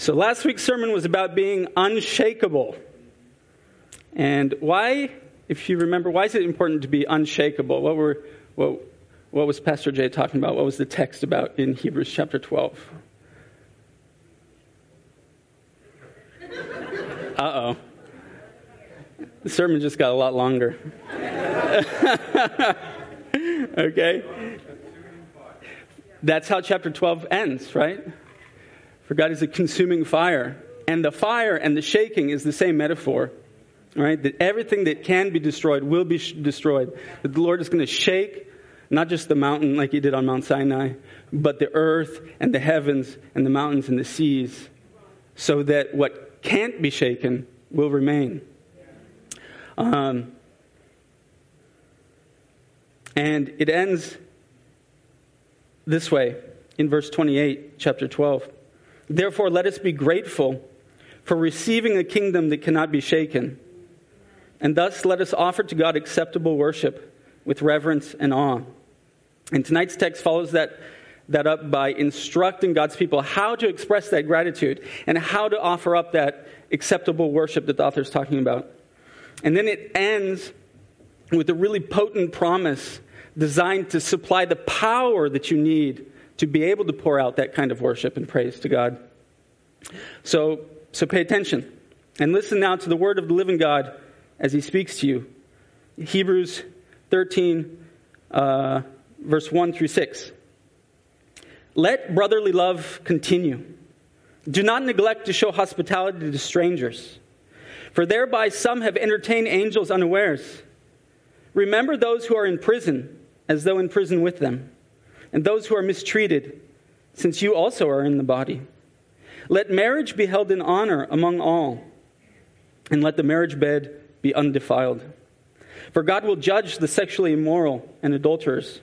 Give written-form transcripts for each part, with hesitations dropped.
So last week's sermon was about being unshakable. And why, if you remember, why is it important to be unshakable? What was Pastor Jay talking about? What was the text about in Hebrews chapter 12? Uh-oh. The sermon just got a lot longer. Okay. That's how chapter 12 ends, right? For God is a consuming fire. And the fire and the shaking is the same metaphor, right? That everything that can be destroyed will be destroyed. That the Lord is going to shake not just the mountain like he did on Mount Sinai, but the earth and the heavens and the mountains and the seas, so that what can't be shaken will remain. And it ends this way in verse 28, chapter 12. Therefore, let us be grateful for receiving a kingdom that cannot be shaken. And thus, let us offer to God acceptable worship with reverence and awe. And tonight's text follows that up by instructing God's people how to express that gratitude and how to offer up that acceptable worship that the author's talking about. And then it ends with a really potent promise designed to supply the power that you need to be able to pour out that kind of worship and praise to God. So pay attention and listen now to the word of the living God as he speaks to you. Hebrews 13, verse 1 through 6. Let brotherly love continue. Do not neglect to show hospitality to strangers, for thereby some have entertained angels unawares. Remember those who are in prison, as though in prison with them, and those who are mistreated, since you also are in the body. Let marriage be held in honor among all, and let the marriage bed be undefiled. For God will judge the sexually immoral and adulterers.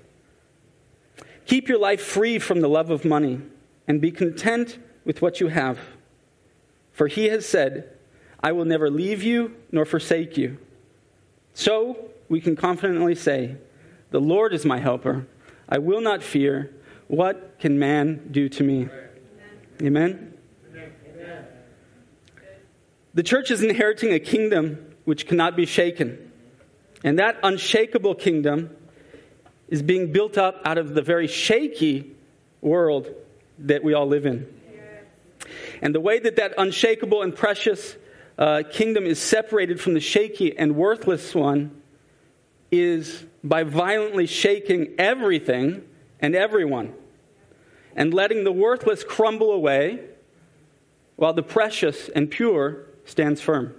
Keep your life free from the love of money, and be content with what you have. For he has said, I will never leave you nor forsake you. So we can confidently say, the Lord is my helper. I will not fear. What can man do to me? Amen? Amen. The church is inheriting a kingdom which cannot be shaken. And that unshakable kingdom is being built up out of the very shaky world that we all live in. And the way that unshakable and precious kingdom is separated from the shaky and worthless one is by violently shaking everything and everyone and letting the worthless crumble away while the precious and pure stands firm.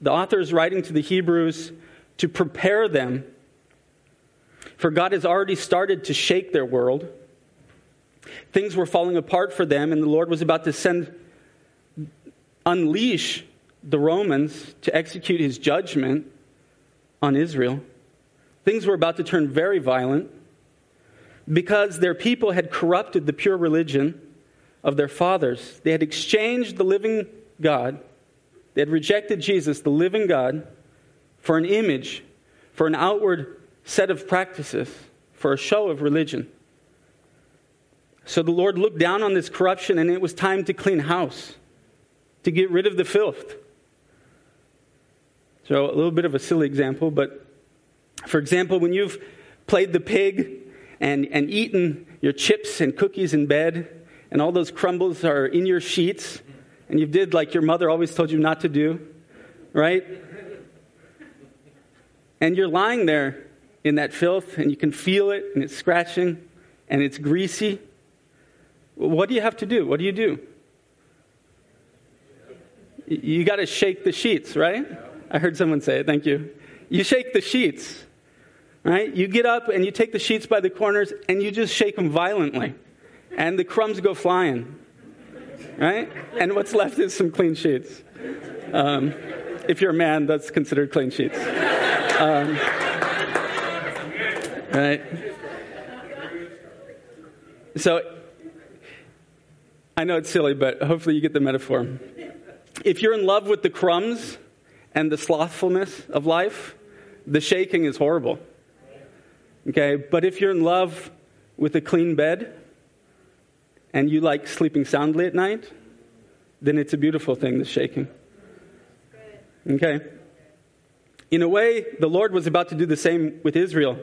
The author is writing to the Hebrews to prepare them, for God has already started to shake their world. Things were falling apart for them, and the Lord was about to unleash the Romans to execute his judgment on Israel. Things were about to turn very violent because their people had corrupted the pure religion of their fathers. They had exchanged the living God. They had rejected Jesus, the living God, for an image, for an outward set of practices, for a show of religion. So the Lord looked down on this corruption, and it was time to clean house, to get rid of the filth. So a little bit of a silly example, but for example, when you've played the pig and eaten your chips and cookies in bed, and all those crumbles are in your sheets, and you did like your mother always told you not to do, right? And you're lying there in that filth, and you can feel it, and it's scratching, and it's greasy. What do you have to do? What do? You got to shake the sheets, right? I heard someone say it. Thank you. You shake the sheets, right? You get up and you take the sheets by the corners and you just shake them violently. And the crumbs go flying, right? And what's left is some clean sheets. If you're a man, that's considered clean sheets. Right? So, I know it's silly, but hopefully you get the metaphor. If you're in love with the crumbs and the slothfulness of life, the shaking is horrible. Okay, but if you're in love with a clean bed and you like sleeping soundly at night, then it's a beautiful thing, the shaking. Okay? In a way, the Lord was about to do the same with Israel.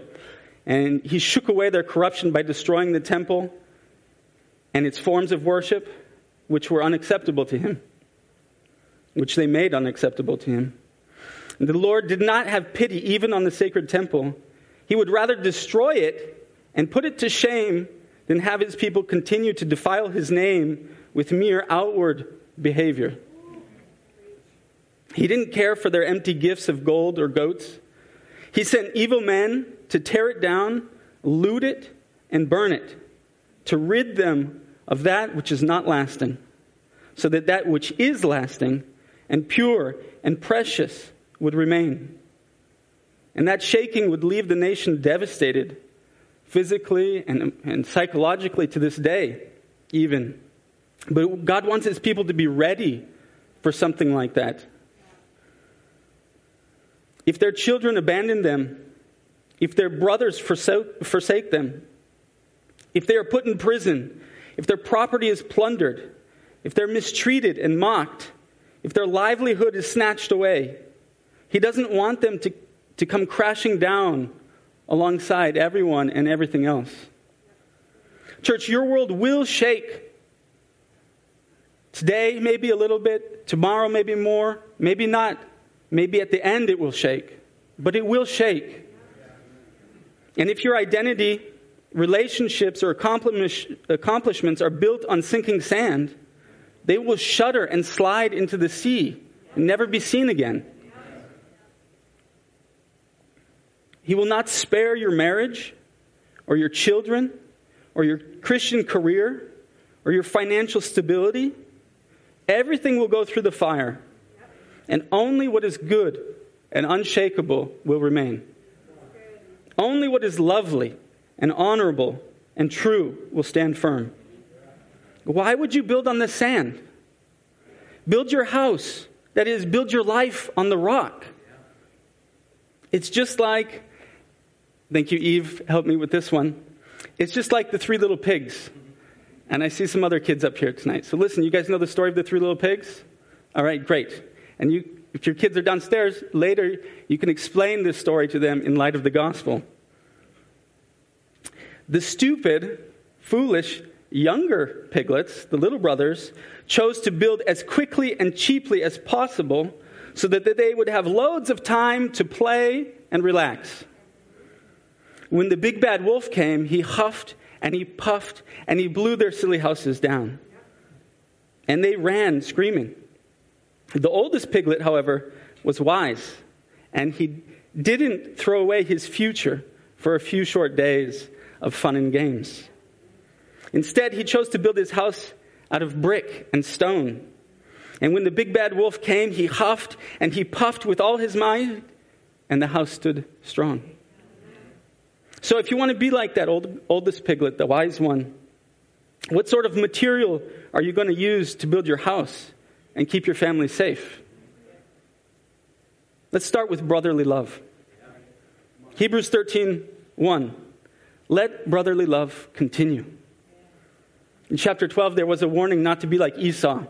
And he shook away their corruption by destroying the temple and its forms of worship, which were unacceptable to him, which they made unacceptable to him. And the Lord did not have pity even on the sacred temple. He would rather destroy it and put it to shame than have his people continue to defile his name with mere outward behavior. He didn't care for their empty gifts of gold or goats. He sent evil men to tear it down, loot it, and burn it, to rid them of that which is not lasting, so that that which is lasting and pure and precious would remain. And that shaking would leave the nation devastated, physically and psychologically to this day, even. But God wants his people to be ready for something like that. If their children abandon them, if their brothers forsake them, if they are put in prison, if their property is plundered, if they're mistreated and mocked, if their livelihood is snatched away, he doesn't want them to come crashing down alongside everyone and everything else. Church, your world will shake. Today, maybe a little bit. Tomorrow, maybe more. Maybe not. Maybe at the end it will shake, but it will shake. And if your identity, relationships, or accomplishments are built on sinking sand, they will shudder and slide into the sea and never be seen again. He will not spare your marriage or your children or your Christian career or your financial stability. Everything will go through the fire. And only what is good and unshakable will remain. Only what is lovely and honorable and true will stand firm. Why would you build on the sand? Build your house, that is, build your life on the rock. It's just like, thank you, Eve, help me with this one. It's just like the three little pigs. And I see some other kids up here tonight. So listen, you guys know the story of the three little pigs? All right, great. And if your kids are downstairs, later you can explain this story to them in light of the gospel. The stupid, foolish, younger piglets, the little brothers, chose to build as quickly and cheaply as possible so that they would have loads of time to play and relax. When the big bad wolf came, he huffed and he puffed and he blew their silly houses down. And they ran screaming. The oldest piglet, however, was wise, and he didn't throw away his future for a few short days of fun and games. Instead, he chose to build his house out of brick and stone. And when the big bad wolf came, he huffed and he puffed with all his might, and the house stood strong. So if you want to be like that oldest piglet, the wise one, what sort of material are you going to use to build your house and keep your family safe? Let's start with brotherly love. Hebrews 13:1. Let brotherly love continue. In chapter 12, there was a warning not to be like Esau,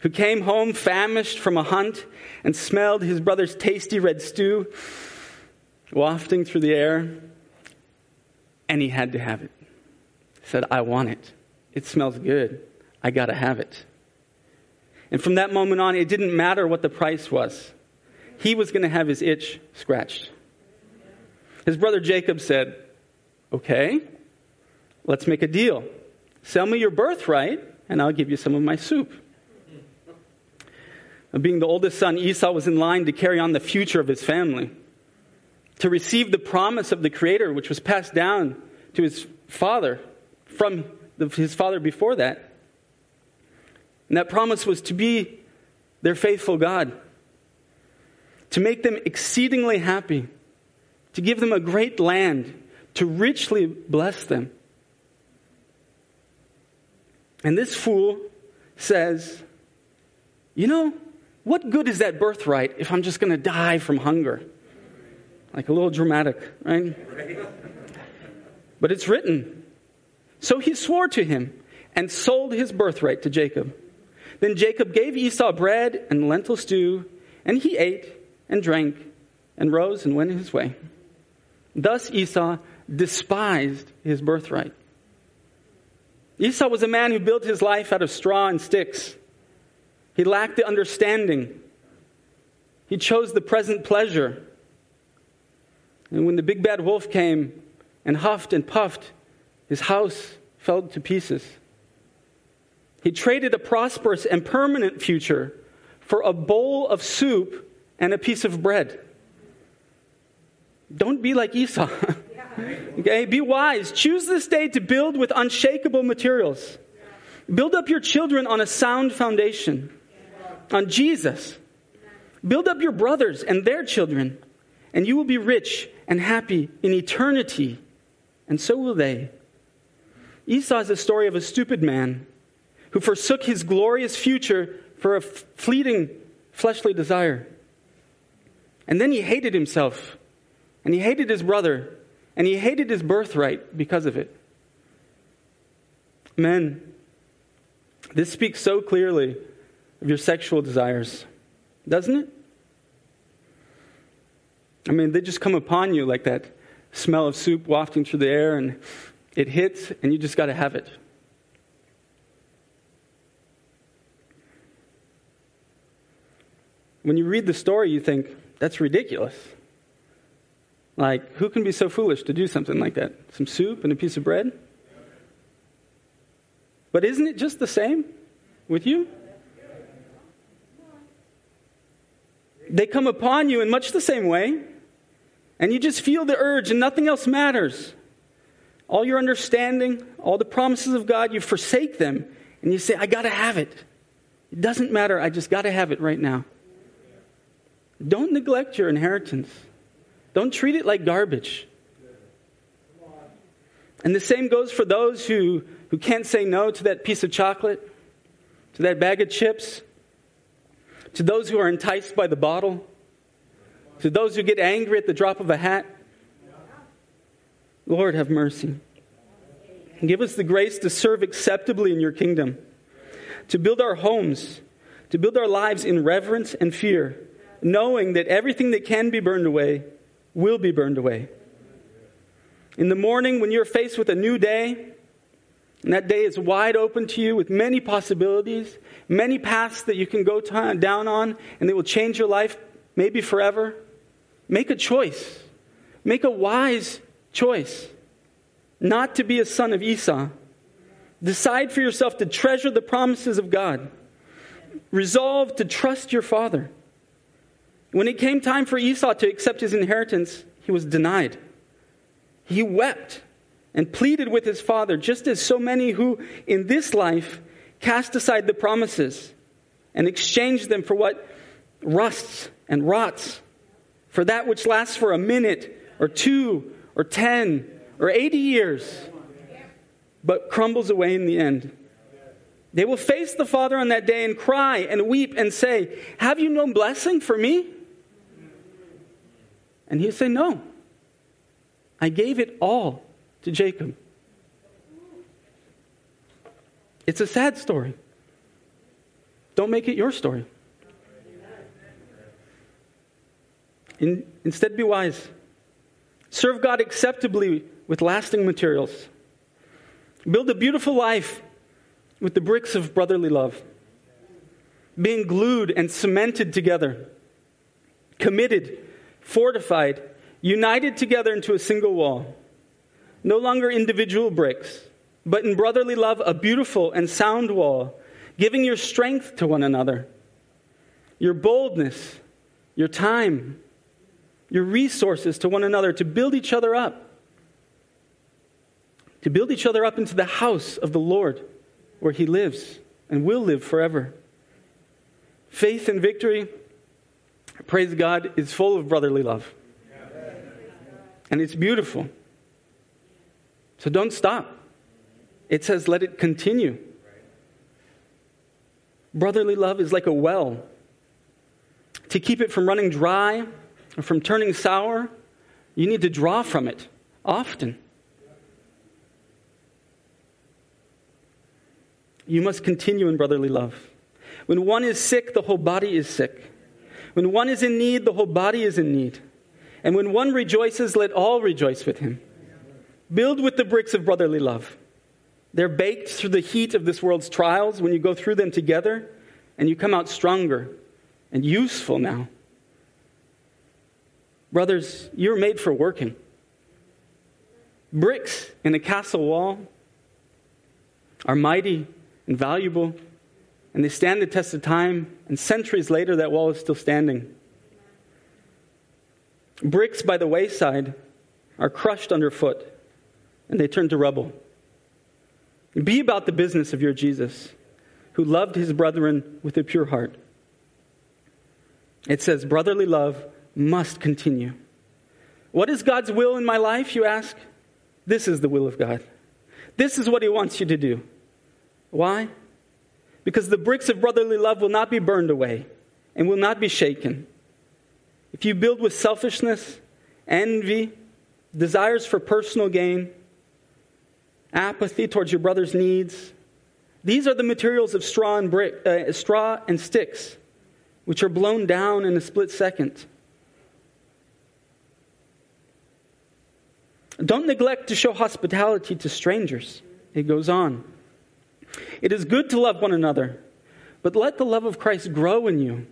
who came home famished from a hunt and smelled his brother's tasty red stew wafting through the air, and he had to have it. He said, I want it. It smells good. I got to have it. And from that moment on, it didn't matter what the price was. He was going to have his itch scratched. His brother Jacob said, okay, let's make a deal. Sell me your birthright, and I'll give you some of my soup. Being the oldest son, Esau was in line to carry on the future of his family, to receive the promise of the Creator, which was passed down to his father, from his father before that. And that promise was to be their faithful God, to make them exceedingly happy, to give them a great land, to richly bless them. And this fool says, you know, what good is that birthright if I'm just going to die from hunger? Like a little dramatic, right? But it's written. So he swore to him and sold his birthright to Jacob. Then Jacob gave Esau bread and lentil stew, and he ate and drank and rose and went his way. Thus Esau despised his birthright. Esau was a man who built his life out of straw and sticks. He lacked the understanding. He chose the present pleasure. And when the big bad wolf came and huffed and puffed, his house fell to pieces. He traded a prosperous and permanent future for a bowl of soup and a piece of bread. Don't be like Esau. Okay, be wise. Choose this day to build with unshakable materials. Build up your children on a sound foundation, on Jesus. Build up your brothers and their children, and you will be rich and happy in eternity, and so will they. Esau is the story of a stupid man who forsook his glorious future for a fleeting fleshly desire. And then he hated himself, and he hated his brother, and he hated his birthright because of it. Men, this speaks so clearly of your sexual desires, doesn't it? I mean, they just come upon you like that smell of soup wafting through the air, and it hits, and you just got to have it. When you read the story, you think, that's ridiculous. Like, who can be so foolish to do something like that? Some soup and a piece of bread? But isn't it just the same with you? They come upon you in much the same way, and you just feel the urge, and nothing else matters. All your understanding, all the promises of God, you forsake them, and you say, I got to have it. It doesn't matter, I just got to have it right now. Don't neglect your inheritance. Don't treat it like garbage. And the same goes for those who can't say no to that piece of chocolate, to that bag of chips, to those who are enticed by the bottle, to those who get angry at the drop of a hat. Lord, have mercy. Give us the grace to serve acceptably in your kingdom, to build our homes, to build our lives in reverence and fear, knowing that everything that can be burned away will be burned away. In the morning, when you're faced with a new day, and that day is wide open to you with many possibilities, many paths that you can go down on, and they will change your life, maybe forever. Make a choice. Make a wise choice not to be a son of Esau. Decide for yourself to treasure the promises of God. Resolve to trust your father. When it came time for Esau to accept his inheritance, he was denied. He wept and pleaded with his father, just as so many who in this life cast aside the promises and exchanged them for what rusts and rots, for that which lasts for a minute or two or 10 or 80 years, but crumbles away in the end. They will face the father on that day and cry and weep and say, have you no blessing for me? And he'll say, no, I gave it all to Jacob. It's a sad story. Don't make it your story. Instead, be wise. Serve God acceptably with lasting materials. Build a beautiful life with the bricks of brotherly love, being glued and cemented together, committed, fortified, united together into a single wall. No longer individual bricks, but in brotherly love, a beautiful and sound wall, giving your strength to one another, your boldness, your time, your resources to one another, to build each other up, into the house of the Lord, where he lives and will live forever. Faith and victory, praise God, is full of brotherly love. And it's beautiful. So don't stop. It says, let it continue. Brotherly love is like a well. To keep it from running dry or from turning sour, you need to draw from it often. You must continue in brotherly love. When one is sick, the whole body is sick. When one is in need, the whole body is in need. And when one rejoices, let all rejoice with him. Build with the bricks of brotherly love. They're baked through the heat of this world's trials. When you go through them together, and you come out stronger and useful now. Brothers, you're made for working. Bricks in a castle wall are mighty and valuable, and they stand the test of time, and centuries later that wall is still standing. Bricks by the wayside are crushed underfoot, and they turn to rubble. Be about the business of your Jesus, who loved his brethren with a pure heart. It says, brotherly love must continue. What is God's will in my life, you ask? This is the will of God. This is what he wants you to do. Why? Because the bricks of brotherly love will not be burned away and will not be shaken. If you build with selfishness, envy, desires for personal gain, apathy towards your brother's needs, these are the materials of straw and sticks, which are blown down in a split second. Don't neglect to show hospitality to strangers. It goes on. It is good to love one another, but let the love of Christ grow in you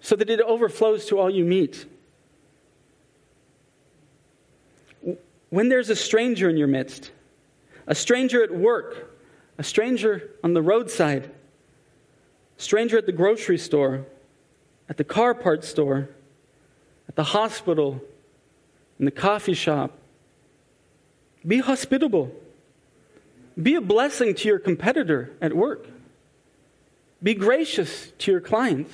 so that it overflows to all you meet. When there's a stranger in your midst, a stranger at work, a stranger on the roadside, a stranger at the grocery store, at the car parts store, at the hospital, in the coffee shop. Be hospitable. Be a blessing to your competitor at work. Be gracious to your clients.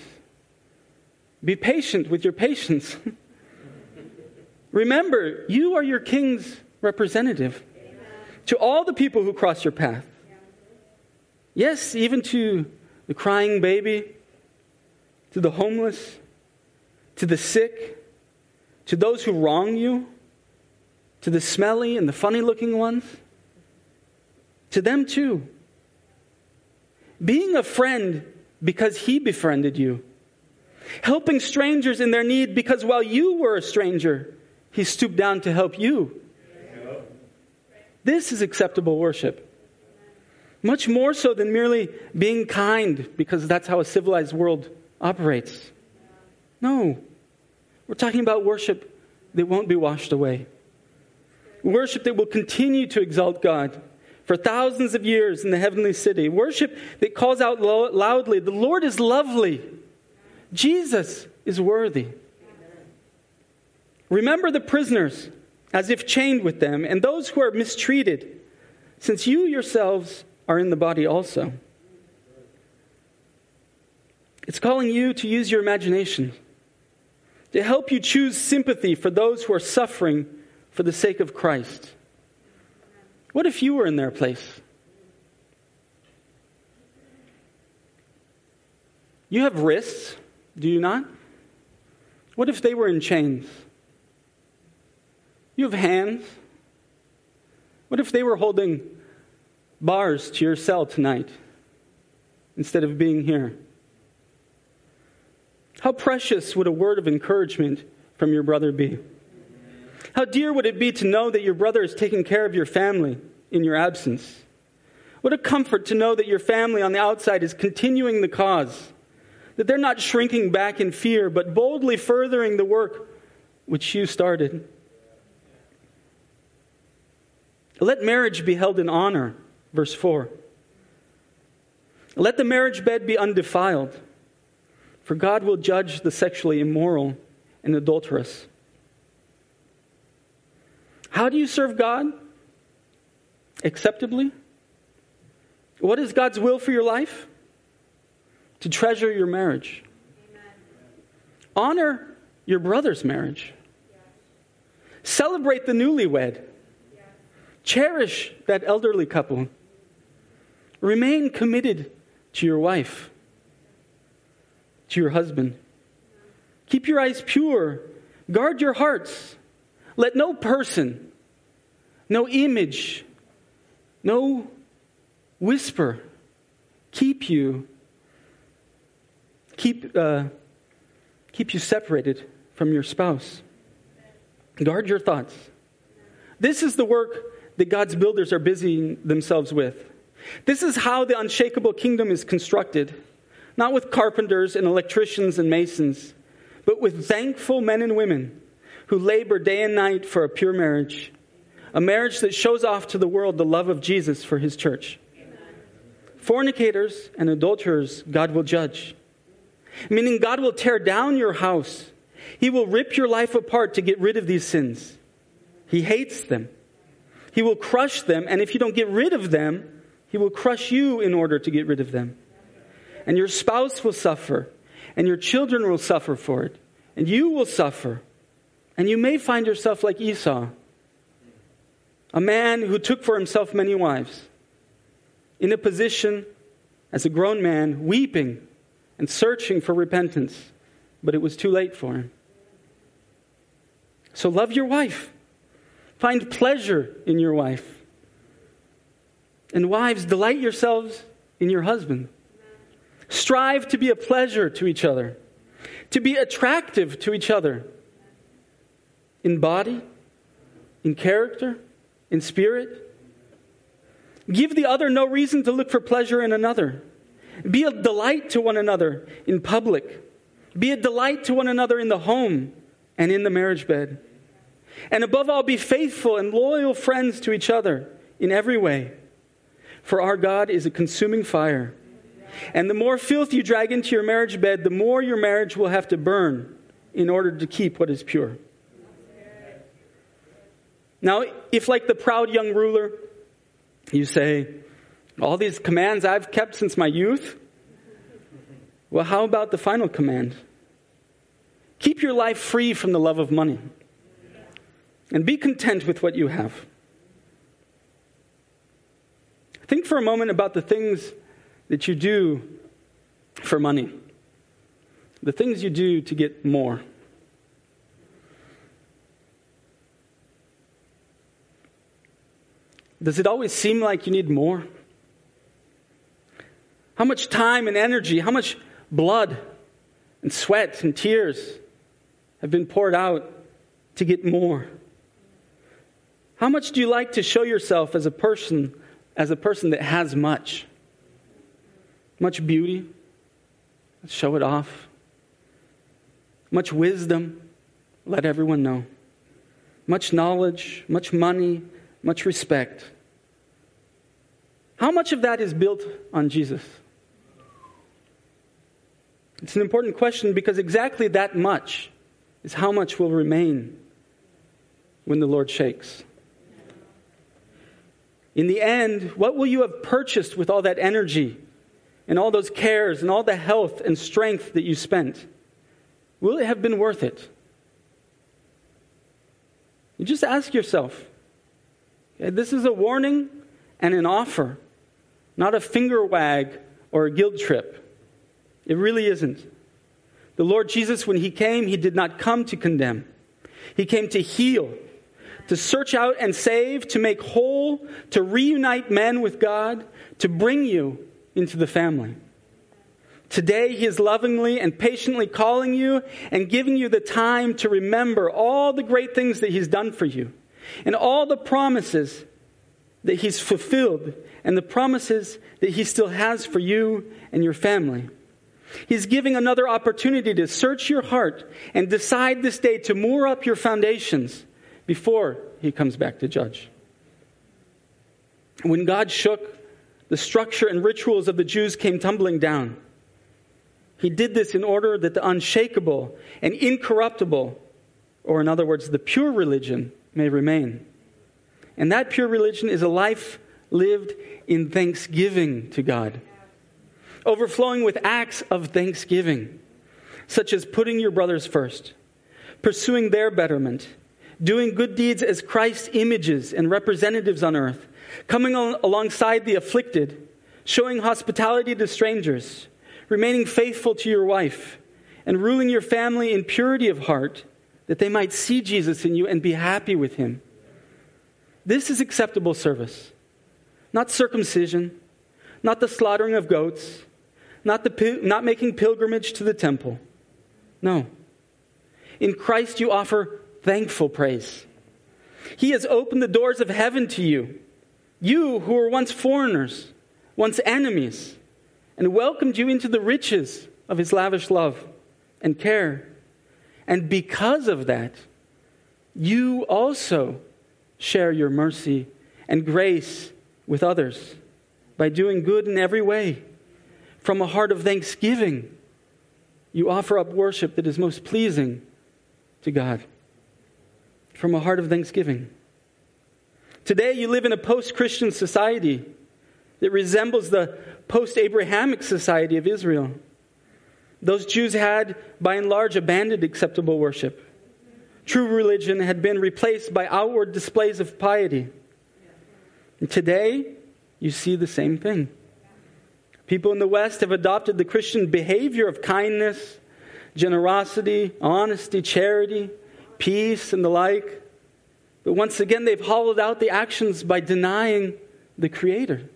Be patient with your patients. Remember, you are your King's representative. Amen. To all the people who cross your path. Yes, even to the crying baby, to the homeless, to the sick, to those who wrong you, to the smelly and the funny-looking ones, to them too. Being a friend because he befriended you. Helping strangers in their need because while you were a stranger, he stooped down to help you. This is acceptable worship. Much more so than merely being kind because that's how a civilized world operates. No. We're talking about worship that won't be washed away. Worship that will continue to exalt God for thousands of years in the heavenly city. Worship that calls out loudly, the Lord is lovely. Jesus is worthy. Amen. Remember the prisoners as if chained with them and those who are mistreated, since you yourselves are in the body also. It's calling you to use your imagination to help you choose sympathy for those who are suffering for the sake of Christ. What if you were in their place? You have wrists, do you not? What if they were in chains? You have hands. What if they were holding bars to your cell tonight instead of being here? How precious would a word of encouragement from your brother be? How dear would it be to know that your brother is taking care of your family in your absence? What a comfort to know that your family on the outside is continuing the cause, that they're not shrinking back in fear, but boldly furthering the work which you started. Let marriage be held in honor, verse 4. Let the marriage bed be undefiled, for God will judge the sexually immoral and adulterous. How do you serve God? Acceptably? What is God's will for your life? To treasure your marriage. Amen. Honor your brother's marriage. Yes. Celebrate the newlywed. Yes. Cherish that elderly couple. Remain committed to your wife. To your husband. Keep your eyes pure. Guard your hearts. Let no person, no image, no whisper, keep you separated from your spouse. Guard your thoughts. This is the work that God's builders are busying themselves with. This is how the unshakable kingdom is constructed, not with carpenters and electricians and masons, but with thankful men and women who labor day and night for a pure marriage, a marriage that shows off to the world the love of Jesus for his church. Fornicators and adulterers, God will judge. Meaning God will tear down your house. He will rip your life apart to get rid of these sins. He hates them. He will crush them. And if you don't get rid of them, he will crush you in order to get rid of them. And your spouse will suffer. And your children will suffer for it. And you will suffer. And you may find yourself like Esau, a man who took for himself many wives, in a position as a grown man, weeping and searching for repentance, but it was too late for him. So love your wife. Find pleasure in your wife. And wives, delight yourselves in your husband. Strive to be a pleasure to each other, to be attractive to each other, in body, in character, in spirit. Give the other no reason to look for pleasure in another. Be a delight to one another in public. Be a delight to one another in the home and in the marriage bed. And above all, be faithful and loyal friends to each other in every way. For our God is a consuming fire. And the more filth you drag into your marriage bed, the more your marriage will have to burn in order to keep what is pure. Now, if like the proud young ruler, you say, all these commands I've kept since my youth. Well, how about the final command? Keep your life free from the love of money. And be content with what you have. Think for a moment about the things that you do for money. The things you do to get more. Does it always seem like you need more? How much time and energy, how much blood and sweat and tears have been poured out to get more? How much do you like to show yourself as a person that has much? Much beauty, let's show it off. Much wisdom, let everyone know. Much knowledge, much money, much respect. How much of that is built on Jesus? It's an important question because exactly that much is how much will remain when the Lord shakes. In the end, what will you have purchased with all that energy and all those cares and all the health and strength that you spent? Will it have been worth it? You just ask yourself. This is a warning and an offer, not a finger wag or a guilt trip. It really isn't. The Lord Jesus, when he came, he did not come to condemn. He came to heal, to search out and save, to make whole, to reunite men with God, to bring you into the family. Today, he is lovingly and patiently calling you and giving you the time to remember all the great things that he's done for you and all the promises that he's fulfilled and the promises that he still has for you and your family. He's giving another opportunity to search your heart and decide this day to moor up your foundations before he comes back to judge. When God shook, the structure and rituals of the Jews came tumbling down. He did this in order that the unshakable and incorruptible, or in other words, the pure religion, may remain. And that pure religion is a life lived in thanksgiving to God, overflowing with acts of thanksgiving, such as putting your brothers first, pursuing their betterment, doing good deeds as Christ's images and representatives on earth, coming alongside the afflicted, showing hospitality to strangers, remaining faithful to your wife, and ruling your family in purity of heart, that they might see Jesus in you and be happy with him. This is acceptable service, not circumcision, Not the slaughtering of goats. Not making pilgrimage to the temple. No. In Christ you offer thankful praise. He has opened the doors of heaven to you. You who were once foreigners, once enemies, and welcomed you into the riches of his lavish love and care. And because of that, you also share your mercy and grace with others by doing good in every way. From a heart of thanksgiving, you offer up worship that is most pleasing to God. From a heart of thanksgiving. Today you live in a post-Christian society that resembles the post-Abrahamic society of Israel. Those Jews had, by and large, abandoned acceptable worship. True religion had been replaced by outward displays of piety. And today, you see the same thing. People in the West have adopted the Christian behavior of kindness, generosity, honesty, charity, peace, and the like. But once again, they've hollowed out the actions by denying the Creator.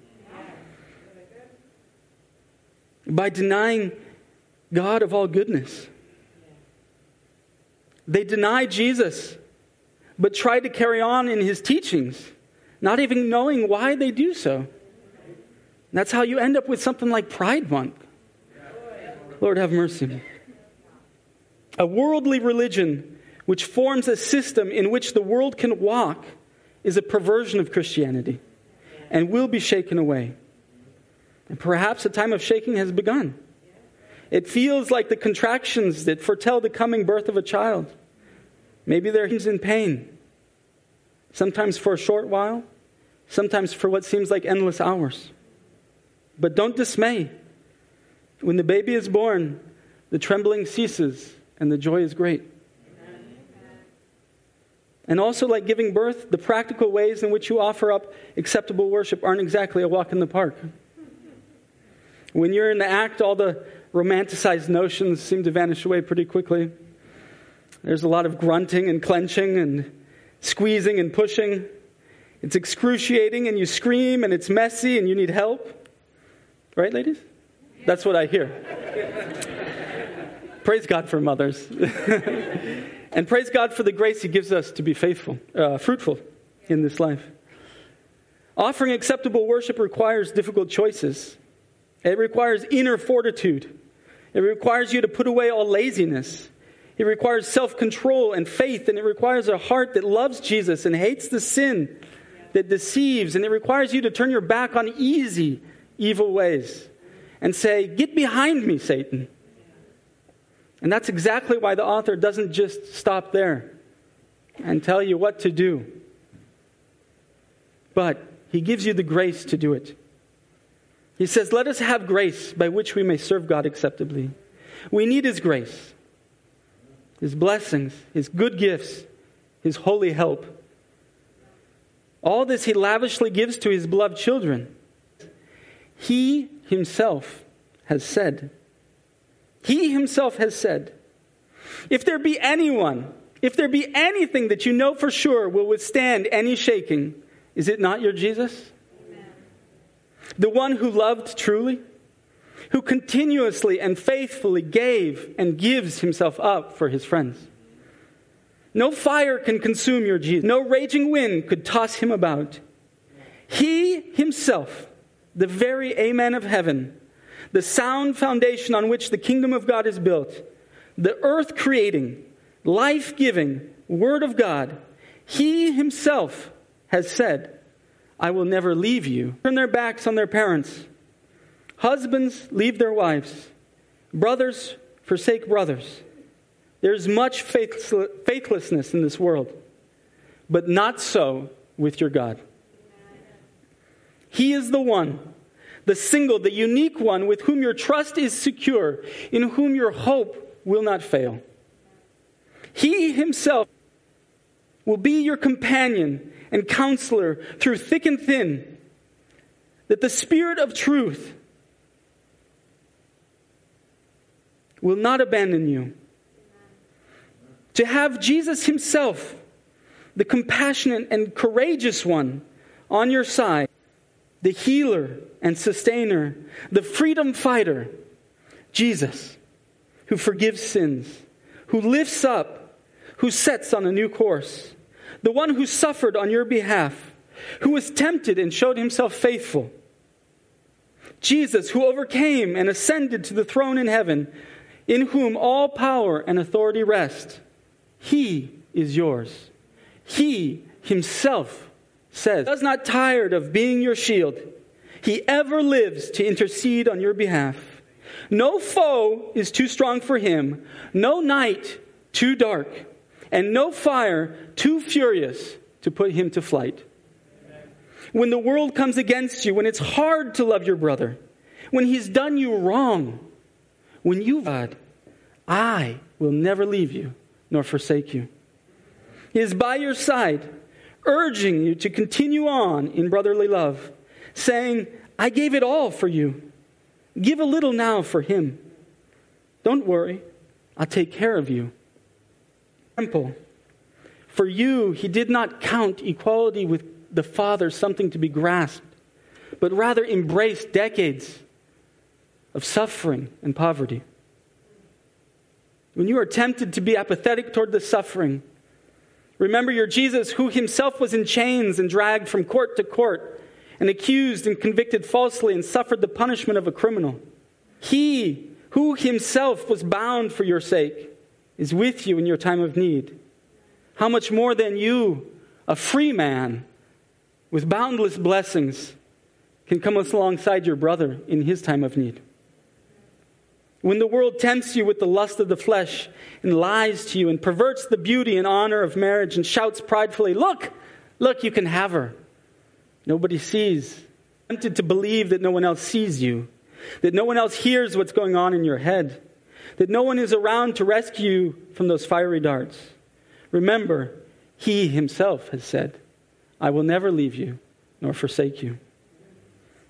By denying God of all goodness. They deny Jesus, but try to carry on in his teachings, not even knowing why they do so. And that's how you end up with something like Pride Month. Lord, have mercy. A worldly religion which forms a system in which the world can walk is a perversion of Christianity and will be shaken away. And perhaps a time of shaking has begun. It feels like the contractions that foretell the coming birth of a child. Maybe they're in pain. Sometimes for a short while. Sometimes for what seems like endless hours. But don't dismay. When the baby is born, the trembling ceases and the joy is great. And also, like giving birth, the practical ways in which you offer up acceptable worship aren't exactly a walk in the park. When you're in the act, all the romanticized notions seem to vanish away pretty quickly. There's a lot of grunting and clenching and squeezing and pushing. It's excruciating and you scream and it's messy and you need help. Right, ladies? That's what I hear. Praise God for mothers. And praise God for the grace he gives us to be fruitful in this life. Offering acceptable worship requires difficult choices. It requires inner fortitude. It requires you to put away all laziness. It requires self-control and faith. And it requires a heart that loves Jesus and hates the sin that deceives. And it requires you to turn your back on easy, evil ways and say, "Get behind me, Satan." And that's exactly why the author doesn't just stop there and tell you what to do. But he gives you the grace to do it. He says, let us have grace by which we may serve God acceptably. We need his grace, his blessings, his good gifts, his holy help. All this he lavishly gives to his beloved children. He himself has said, if there be anyone, if there be anything that you know for sure will withstand any shaking, is it not your Jesus? The one who loved truly, who continuously and faithfully gave and gives himself up for his friends. No fire can consume your Jesus. No raging wind could toss him about. He himself, the very Amen of heaven, the sound foundation on which the kingdom of God is built, the earth-creating, life-giving Word of God, he himself has said, I will never leave you. Turn their backs on their parents. Husbands leave their wives. Brothers forsake brothers. There is much faithlessness in this world, but not so with your God. He is the one, the single, the unique one with whom your trust is secure, in whom your hope will not fail. He himself will be your companion and counselor through thick and thin, that the Spirit of truth will not abandon you. To have Jesus himself, the compassionate and courageous one, on your side the healer and sustainer, the freedom fighter, Jesus, who forgives sins, who lifts up, who sets on a new course, the one who suffered on your behalf, who was tempted and showed himself faithful. Jesus, who overcame and ascended to the throne in heaven, in whom all power and authority rest. He is yours. He himself says, does not tire of being your shield. He ever lives to intercede on your behalf. No foe is too strong for him, no night too dark, and no fire too furious to put him to flight. When the world comes against you, when it's hard to love your brother, when he's done you wrong, when you, God, I will never leave you nor forsake you. He is by your side, urging you to continue on in brotherly love, saying, I gave it all for you. Give a little now for him. Don't worry, I'll take care of you. Temple. For you, he did not count equality with the Father something to be grasped, but rather embraced decades of suffering and poverty. When you are tempted to be apathetic toward the suffering, remember your Jesus, who himself was in chains and dragged from court to court, and accused and convicted falsely and suffered the punishment of a criminal. He, who himself was bound for your sake, is with you in your time of need. How much more than you, a free man with boundless blessings, can come alongside your brother in his time of need. When the world tempts you with the lust of the flesh and lies to you and perverts the beauty and honor of marriage and shouts pridefully, look, you can have her. Nobody sees. Tempted to believe that no one else sees you, that no one else hears what's going on in your head, that no one is around to rescue you from those fiery darts. Remember, he himself has said, I will never leave you nor forsake you.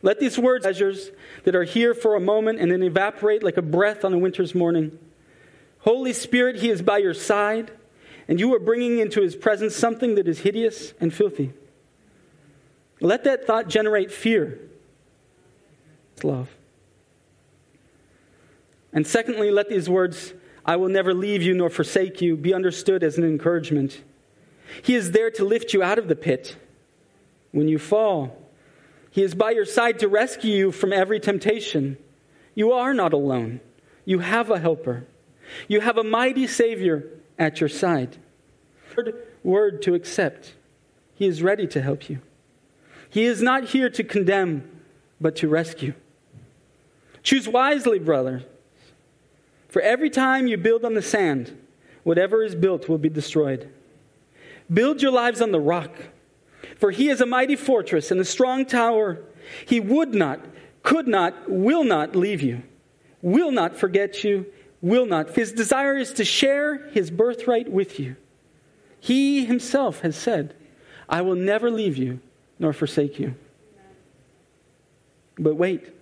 Let these words, measures that are here for a moment and then evaporate like a breath on a winter's morning. Holy Spirit, he is by your side, and you are bringing into his presence something that is hideous and filthy. Let that thought generate fear. Love. And secondly, let these words, I will never leave you nor forsake you, be understood as an encouragement. He is there to lift you out of the pit when you fall. He is by your side to rescue you from every temptation. You are not alone. You have a helper. You have a mighty Savior at your side. Word to accept. He is ready to help you. He is not here to condemn, but to rescue. Choose wisely, brother. For every time you build on the sand, whatever is built will be destroyed. Build your lives on the rock. For he is a mighty fortress and a strong tower. He would not, could not, will not leave you, will not forget you, will not. His desire is to share his birthright with you. He himself has said, I will never leave you nor forsake you. But wait.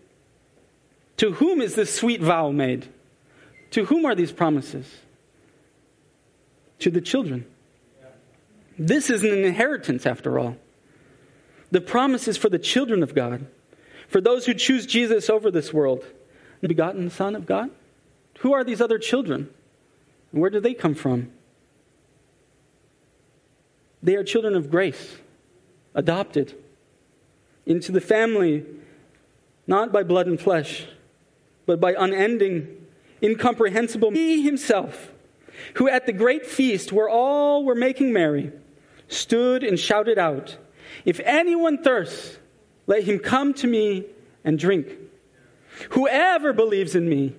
To whom is this sweet vow made? To whom are these promises? To the children. This is an inheritance, after all. The promise is for the children of God, for those who choose Jesus over this world. The begotten Son of God? Who are these other children? And where do they come from? They are children of grace, adopted into the family, not by blood and flesh, but by unending, incomprehensible. He himself, who at the great feast where all were making merry, stood and shouted out, if anyone thirsts, let him come to me and drink. Whoever believes in me,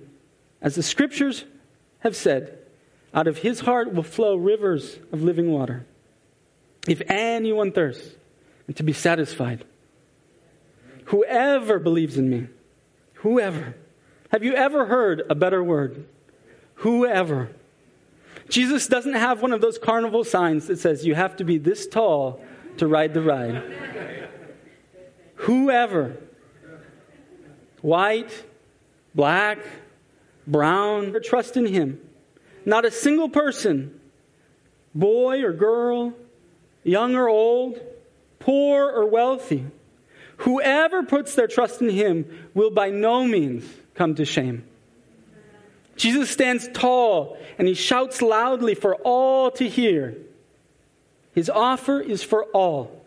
as the scriptures have said, out of his heart will flow rivers of living water. If anyone thirsts, and to be satisfied. Whoever believes in me, whoever. Have you ever heard a better word? Whoever. Jesus doesn't have one of those carnival signs that says you have to be this tall to ride the ride. Whoever, white, black, brown, trust in him. Not a single person, boy or girl, young or old, poor or wealthy, Whoever puts their trust in him will by no means come to shame. Jesus stands tall and he shouts loudly for all to hear. His offer is for all.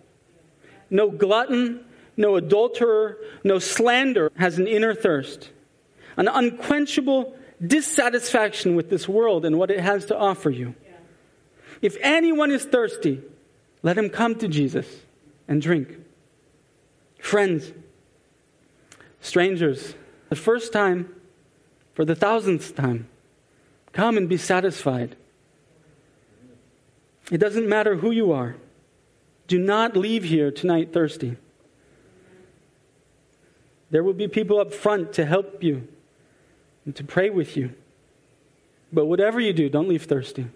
No glutton, no adulterer, no slanderer has an inner thirst, an unquenchable dissatisfaction with this world and what it has to offer you. If anyone is thirsty, let him come to Jesus and drink. Friends, strangers, the first time, for the thousandth time, come and be satisfied. It doesn't matter who you are. Do not leave here tonight thirsty. There will be people up front to help you and to pray with you. But whatever you do, don't leave thirsty.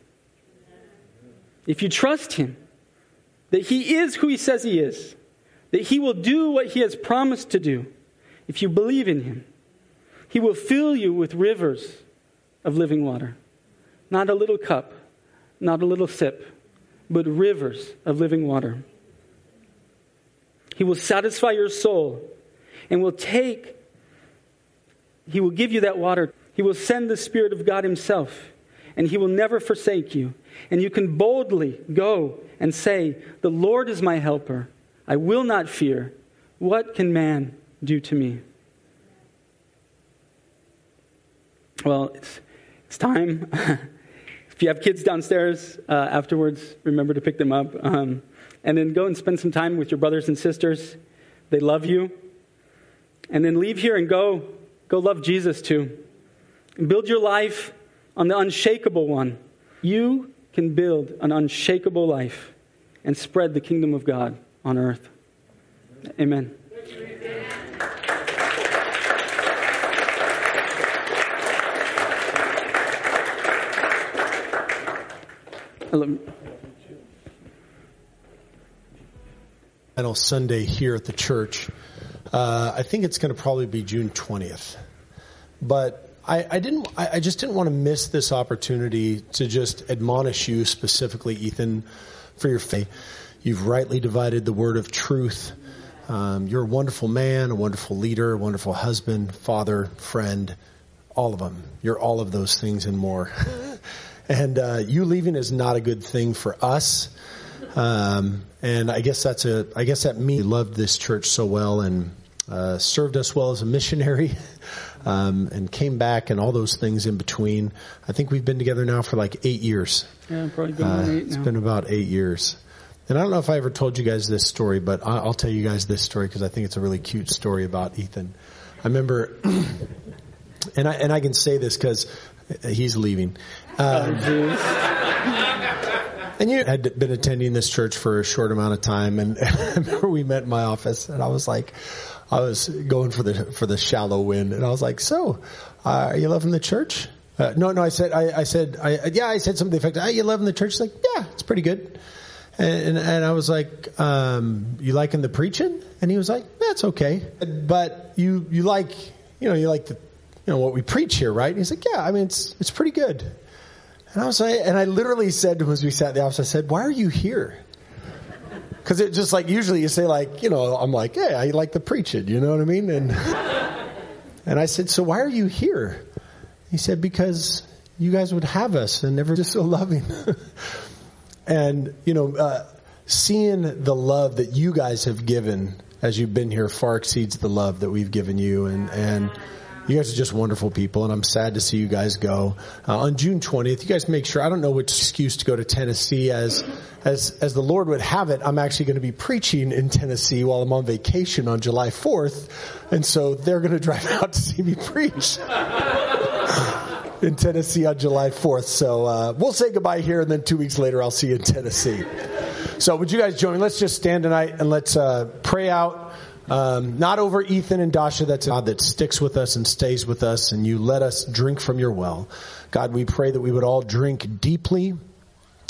If you trust him, that he is who he says he is, that he will do what he has promised to do, if you believe in him, he will fill you with rivers of living water. Not a little cup, not a little sip, but rivers of living water. He will satisfy your soul and he will give you that water. He will send the Spirit of God himself and he will never forsake you. And you can boldly go and say, "The Lord is my helper. I will not fear. What can man do to me?" Well, it's time. If you have kids downstairs afterwards, remember to pick them up. And then go and spend some time with your brothers and sisters. They love you. And then leave here and go love Jesus too. And build your life on the unshakable one. You can build an unshakable life and spread the kingdom of God on earth. Amen. Final Sunday here at the church. I think it's going to probably be June 20th. But I just didn't want to miss this opportunity to just admonish you specifically, Ethan, for your faith. You've rightly divided the word of truth. You're a wonderful man, a wonderful leader, a wonderful husband, father, friend, all of them. You're all of those things and more. And you leaving is not a good thing for us. And I guess that means you loved this church so well and served us well as a missionary and came back and all those things in between. I think we've been together now for like 8 years. Yeah, probably been about 8 now. It's been about 8 years. And I don't know if I ever told you guys this story, but I'll tell you guys this story because I think it's a really cute story about Ethan. I remember, and I can say this because he's leaving. And you had been attending this church for a short amount of time, and I remember we met in my office, and I was going for the shallow wind, and I was like, "So, are you loving the church?" No, I said something to the effect, "Are you loving the church?" She's like, "Yeah, it's pretty good." And I was like, "You liking the preaching?" And he was like, "That's okay, but you like what we preach here, right?" And he's like, "Yeah, I mean, it's pretty good." And I was like, and I literally said to him as we sat in the office, I said, "Why are you here?" Because it just like, usually you say like, I'm like, "Hey, I like to preach it." You know what I mean? And I said, "So why are you here?" He said, "Because you guys would have us and never just so loving." And, seeing the love that you guys have given as you've been here far exceeds the love that we've given you. And you guys are just wonderful people, and I'm sad to see you guys go. On June 20th, you guys make sure, I don't know which excuse to go to Tennessee. As the Lord would have it, I'm actually going to be preaching in Tennessee while I'm on vacation on July 4th, and so they're going to drive out to see me preach in Tennessee on July 4th. So we'll say goodbye here, and then 2 weeks later, I'll see you in Tennessee. So would you guys join me? Let's just stand tonight, and let's pray out. Not over Ethan and Dasha, that's God that sticks with us and stays with us, and you let us drink from your well. God, we pray that we would all drink deeply,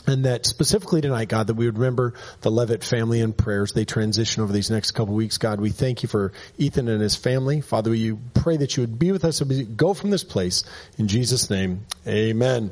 and that specifically tonight, God, that we would remember the Levitt family in prayers. They transition over these next couple weeks. God, we thank you for Ethan and his family. Father, we pray that you would be with us and go from this place. In Jesus' name, amen.